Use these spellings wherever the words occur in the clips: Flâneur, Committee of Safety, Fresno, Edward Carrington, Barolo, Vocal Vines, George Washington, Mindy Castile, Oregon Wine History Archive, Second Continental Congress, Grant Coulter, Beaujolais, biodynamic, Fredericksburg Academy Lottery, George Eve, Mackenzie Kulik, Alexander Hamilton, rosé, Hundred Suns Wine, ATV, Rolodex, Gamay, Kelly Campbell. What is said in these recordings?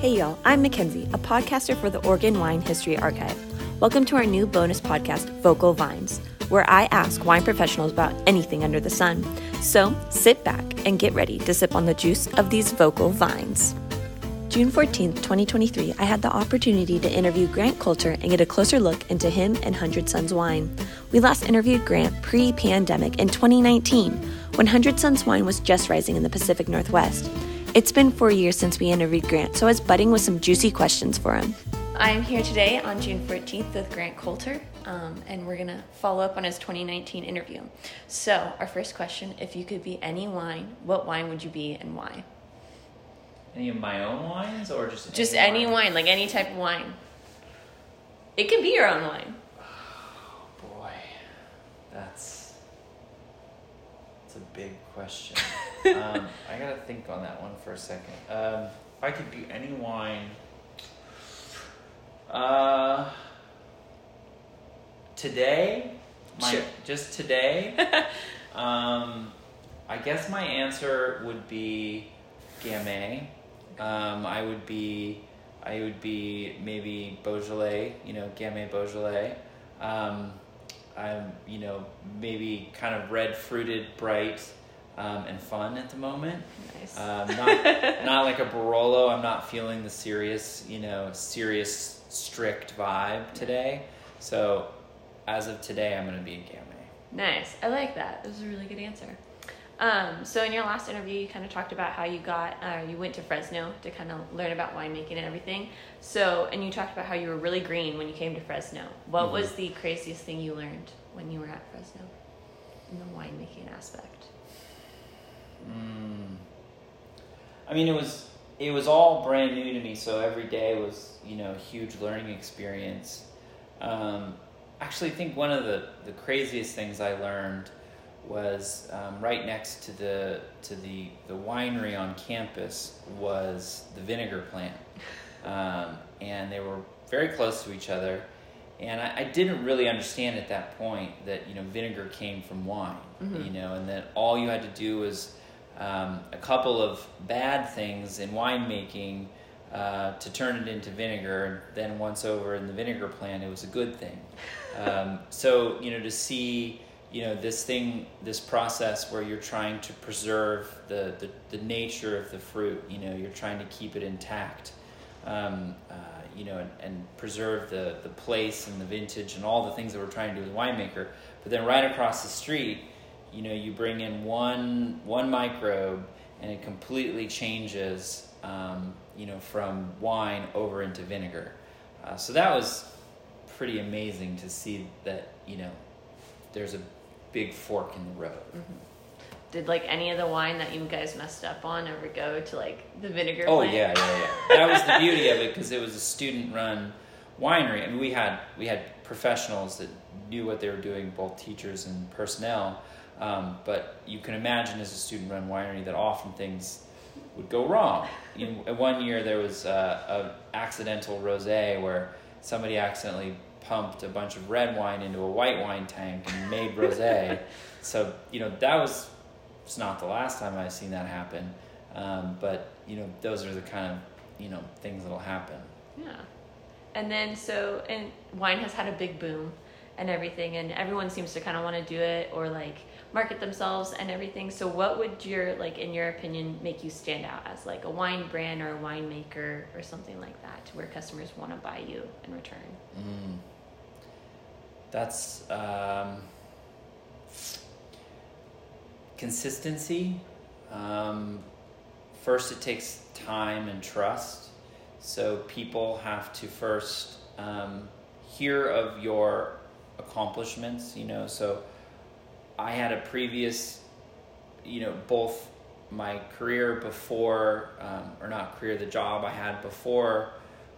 Hey y'all, I'm Mackenzie, a podcaster for the Oregon Wine History Archive. Welcome to our new bonus podcast, Vocal Vines, where I ask wine professionals about anything under the sun. So sit back and get ready to sip on the juice of these vocal vines. June 14th, 2023, I had the opportunity to interview Grant Coulter and get a closer look into him and Hundred Suns Wine. We last interviewed Grant pre-pandemic in 2019, when Hundred Suns Wine was just rising in the Pacific Northwest. It's been 4 years since we interviewed Grant, so I was butting with some juicy questions for him. I'm here today on June 14th with Grant Coulter, and we're going to follow up on his 2019 interview. So our first question, if you could be any wine, what wine would you be and why? Any of my own wines or just any wine, like any type of wine? It can be your own wine. Oh boy, that's a big question. I gotta think on that one for a second. If I could do any wine, today, I guess my answer would be Gamay. I would be maybe Beaujolais. Gamay Beaujolais. I'm maybe kind of red fruited, bright. And fun at the moment. Nice. Not like a Barolo. I'm not feeling the serious, strict vibe today. So as of today, I'm going to be in Gamay. Nice. I like that. That was a really good answer. So in your last interview, you kind of talked about how you went to Fresno to kind of learn about winemaking and everything. And you talked about how you were really green when you came to Fresno. What was the craziest thing you learned when you were at Fresno in the winemaking aspect? It was all brand new to me, so every day was a huge learning experience. Actually, I think one of the craziest things I learned was right next to the winery on campus was the vinegar plant, and they were very close to each other. And I didn't really understand at that point that vinegar came from wine, and that all you had to do was a couple of bad things in winemaking to turn it into vinegar. And then once over in the vinegar plant, it was a good thing. So, to see, this process where you're trying to preserve the nature of the fruit, you're trying to keep it intact, and preserve the place and the vintage and all the things that we're trying to do as a winemaker. But then right across the street, you bring in one microbe and it completely changes, from wine over into vinegar. So that was pretty amazing to see that, there's a big fork in the road. Mm-hmm. Did any of the wine that you guys messed up on ever go to the vinegar plant? Oh yeah. That was the beauty of it, because it was a student run winery. I mean, we had professionals that knew what they were doing, both teachers and personnel. But you can imagine as a student-run winery that often things would go wrong. One year there was an accidental rosé where somebody accidentally pumped a bunch of red wine into a white wine tank and made rosé. So, it's not the last time I've seen that happen. But, those are the kind of, things that'll happen. Yeah. And then, and wine has had a big boom and everything, and everyone seems to kind of want to do it or market themselves and everything. So what would your, in your opinion, make you stand out as a wine brand or a winemaker or something like that, where customers want to buy you in return? That's consistency. First, it takes time and trust. So people have to first hear of your accomplishments, so I had a previous, both my career before, the job I had before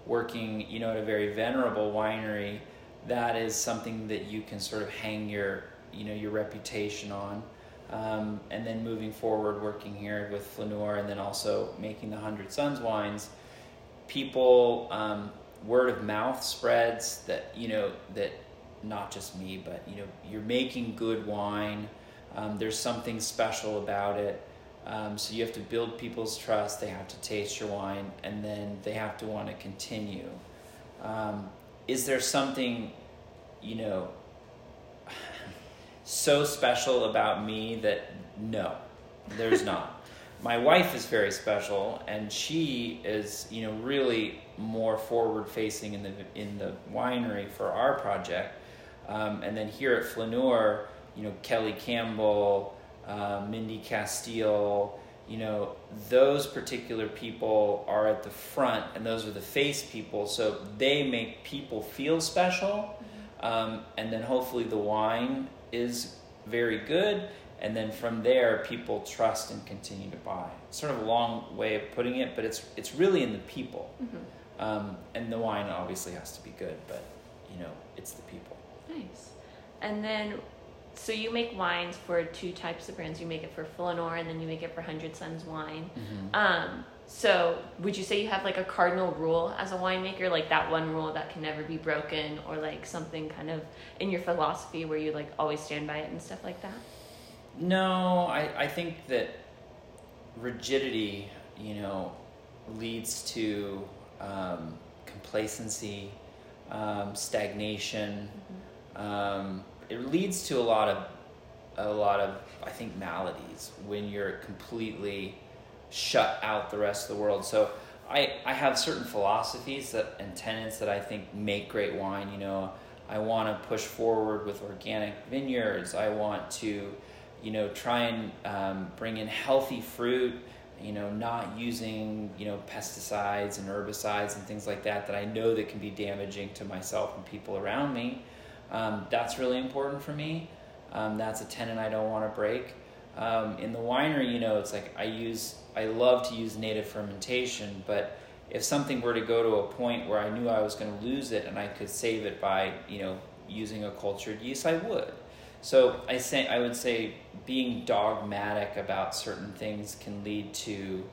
working, at a very venerable winery, that is something that you can sort of hang your reputation on. And then moving forward, working here with Flâneur and then also making the Hundred Suns wines, people, word of mouth spreads that, that not just me, but, you're making good wine. There's something special about it. So you have to build people's trust, they have to taste your wine, and then they have to want to continue. Is there something, you know, so special about me that no, there's not. My wife is very special, and she is, you know, really more forward-facing in the winery for our project. And then here at Flâneur, you know, Kelly Campbell, Mindy Castile, you know, those particular people are at the front, and those are the face people, so they make people feel special. And then hopefully the wine is very good, and then from there people trust and continue to buy. It's sort of a long way of putting it, but it's really in the people. Mm-hmm. And the wine obviously has to be good, but you know, it's the people. Nice. And then, so you make wines for two types of brands. You make it for Flâneur, and then you make it for Hundred Suns Wine. Mm-hmm. So would you say you have like a cardinal rule as a winemaker, like that one rule that can never be broken, or like something kind of in your philosophy where you like always stand by it and stuff like that? No, I think that rigidity, you know, leads to complacency, stagnation. Mm-hmm. It leads to a lot of, I think, maladies when you're completely shut out the rest of the world. So I have certain philosophies that and tenets that I think make great wine. You know, I want to push forward with organic vineyards. I want to, you know, try and bring in healthy fruit, you know, not using, you know, pesticides and herbicides and things like that I know that can be damaging to myself and people around me. That's really important for me. That's a tenet I don't want to break. In the winery, you know, it's like I love to use native fermentation, but if something were to go to a point where I knew I was going to lose it and I could save it by, you know, using a cultured yeast, I would. So I would say being dogmatic about certain things can lead to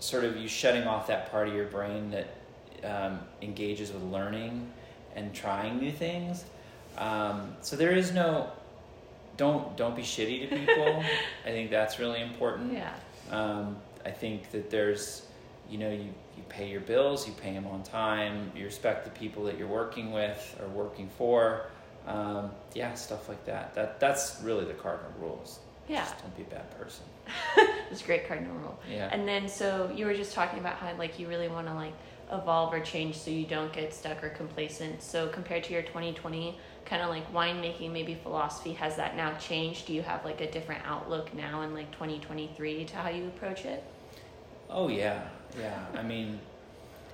sort of you shutting off that part of your brain that engages with learning and trying new things. So there is no, don't be shitty to people. I think that's really important. Yeah. I think that there's, you know, you pay your bills, you pay them on time, you respect the people that you're working with or working for. Yeah, stuff like that. That's really the cardinal rules. Yeah. Just don't be a bad person. It's a great cardinal rule. Yeah. And then, so you were just talking about how like you really want to like evolve or change so you don't get stuck or complacent. So compared to your 2020 kind of like winemaking maybe philosophy, has that now changed? Do you have like a different outlook now in like 2023 to how you approach it? Oh yeah. I mean,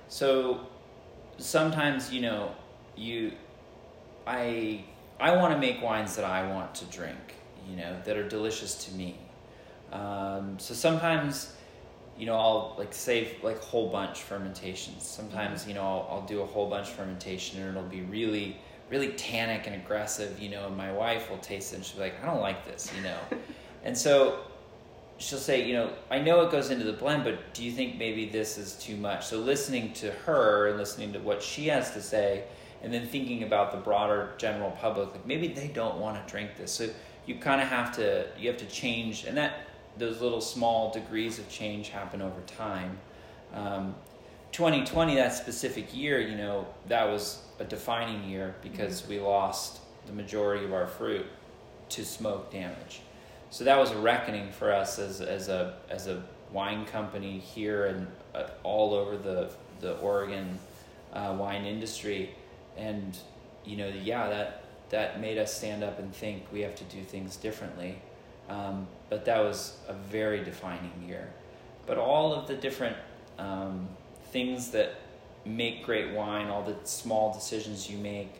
so sometimes, you know, I want to make wines that I want to drink, you know, that are delicious to me. So sometimes, you know, I'll like save like whole bunch fermentations. Sometimes, you know, I'll do a whole bunch fermentation and it'll be really, really tannic and aggressive, you know, and my wife will taste it and she'll be like, I don't like this, you know. And so she'll say, you know, I know it goes into the blend, but do you think maybe this is too much? So listening to her and listening to what she has to say, and then thinking about the broader general public, like maybe they don't want to drink this. So you kind of have to change, and that those little small degrees of change happen over time. 2020, that specific year, you know, that was a defining year because we lost the majority of our fruit to smoke damage. So that was a reckoning for us as a wine company here and all over the Oregon wine industry. And, you know, yeah, that made us stand up and think we have to do things differently. But that was a very defining year. But all of the different things that make great wine, all the small decisions you make,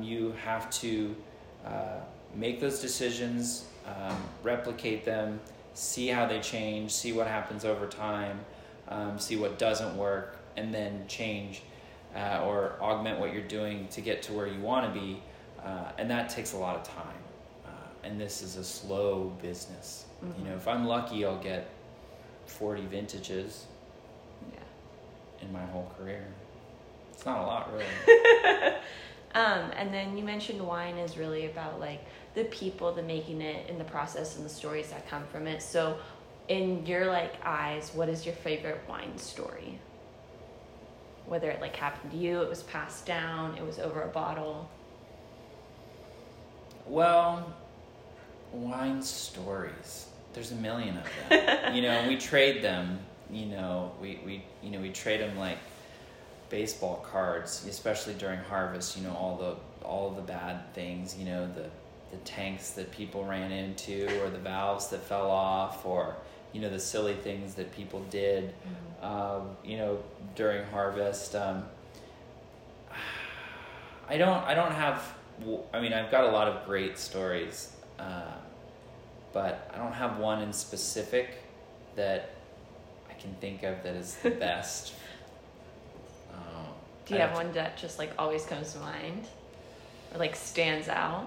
you have to make those decisions, replicate them, see how they change, see what happens over time, see what doesn't work, and then change. Or augment what you're doing to get to where you want to be, and that takes a lot of time. And this is a slow business. Mm-hmm. You know, if I'm lucky, I'll get 40 vintages. Yeah. In my whole career, it's not a lot, really. And then you mentioned wine is really about like the people, the making it, and the process, and the stories that come from it. So in your like eyes, what is your favorite wine story? Whether it like happened to you, it was passed down, it was over a bottle. Well, wine stories, there's a million of them. You know, we trade them, you know, we trade them like baseball cards, especially during harvest, you know, all the bad things, you know, the tanks that people ran into, or the valves that fell off, or, you know, the silly things that people did, you know, during harvest. I've got a lot of great stories, but I don't have one in specific that I can think of that is the best. Do you have one that just like always comes to mind, or like stands out?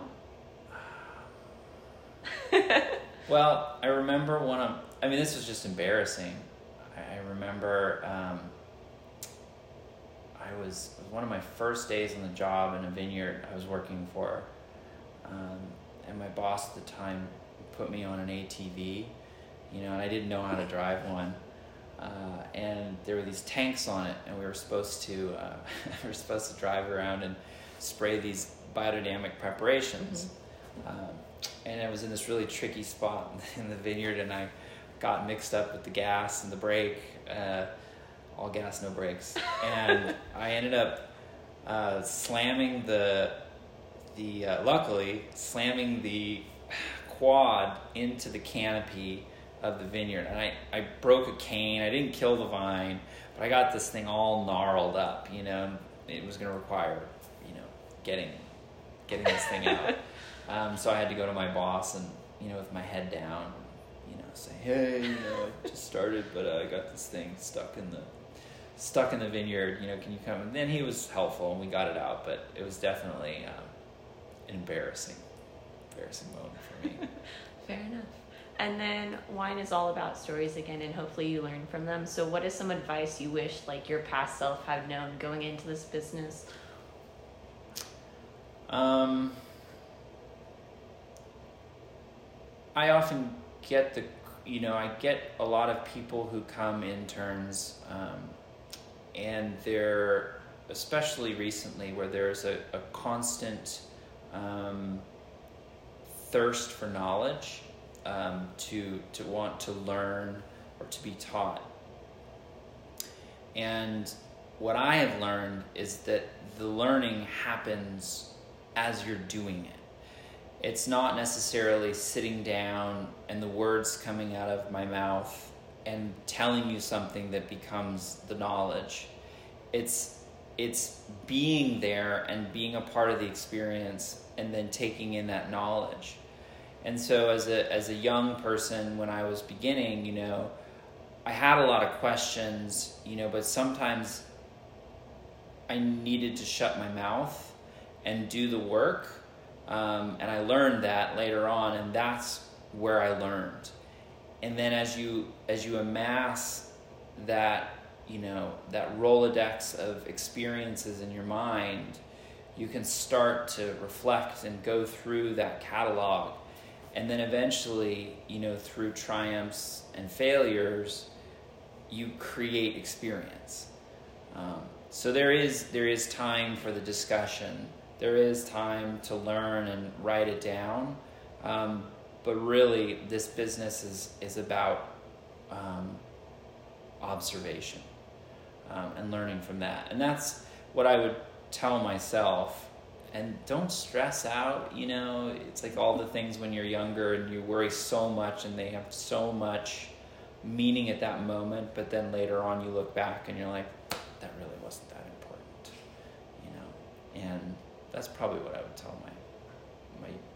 Well, I remember this was just embarrassing. I remember it was one of my first days on the job in a vineyard I was working for, and my boss at the time put me on an ATV, you know, and I didn't know how to drive one. And there were these tanks on it, and we were supposed to drive around and spray these biodynamic preparations. Mm-hmm. And I was in this really tricky spot in the vineyard, and I got mixed up with the gas and the brake, all gas, no brakes. And I ended up slamming slamming the quad into the canopy of the vineyard, and I broke a cane. I didn't kill the vine, but I got this thing all gnarled up, you know. It was going to require, you know, getting this thing out. So I had to go to my boss and, you know, with my head down, you know, say, hey, you know, I just started, but I got this thing stuck in the vineyard, you know, can you come? And then he was helpful and we got it out, but it was definitely an embarrassing moment for me. Fair enough. And then wine is all about stories again, and hopefully you learn from them. So what is some advice you wish like your past self had known going into this business? I often get I get a lot of people who come interns, and they're, especially recently, where there's a constant thirst for knowledge. To want to learn or to be taught. And what I have learned is that the learning happens as you're doing it. It's not necessarily sitting down and the words coming out of my mouth and telling you something that becomes the knowledge. It's being there and being a part of the experience and then taking in that knowledge. And so as a young person, when I was beginning, you know, I had a lot of questions, you know, but sometimes I needed to shut my mouth and do the work. And I learned that later on, and that's where I learned. And then as you amass that, you know, that Rolodex of experiences in your mind, you can start to reflect and go through that catalog. And then eventually, you know, through triumphs and failures, you create experience. So there is time for the discussion. There is time to learn and write it down. But really, this business is about observation and learning from that. And that's what I would tell myself. And don't stress out, you know, it's like all the things when you're younger and you worry so much and they have so much meaning at that moment, but then later on you look back and you're like, that really wasn't that important, you know. And that's probably what I would tell my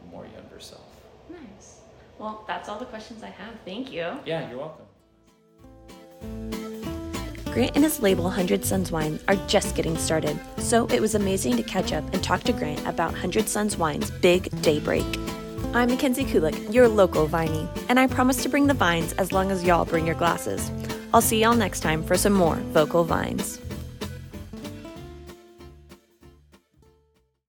more younger self. Nice. Well, that's all the questions I have. Thank you. Yeah, you're welcome. Grant and his label, 100 Suns Wine, are just getting started, so it was amazing to catch up and talk to Grant about 100 Suns Wine's big daybreak. I'm Mackenzie Kulik, your local viney, and I promise to bring the vines as long as y'all bring your glasses. I'll see y'all next time for some more Vocal Vines.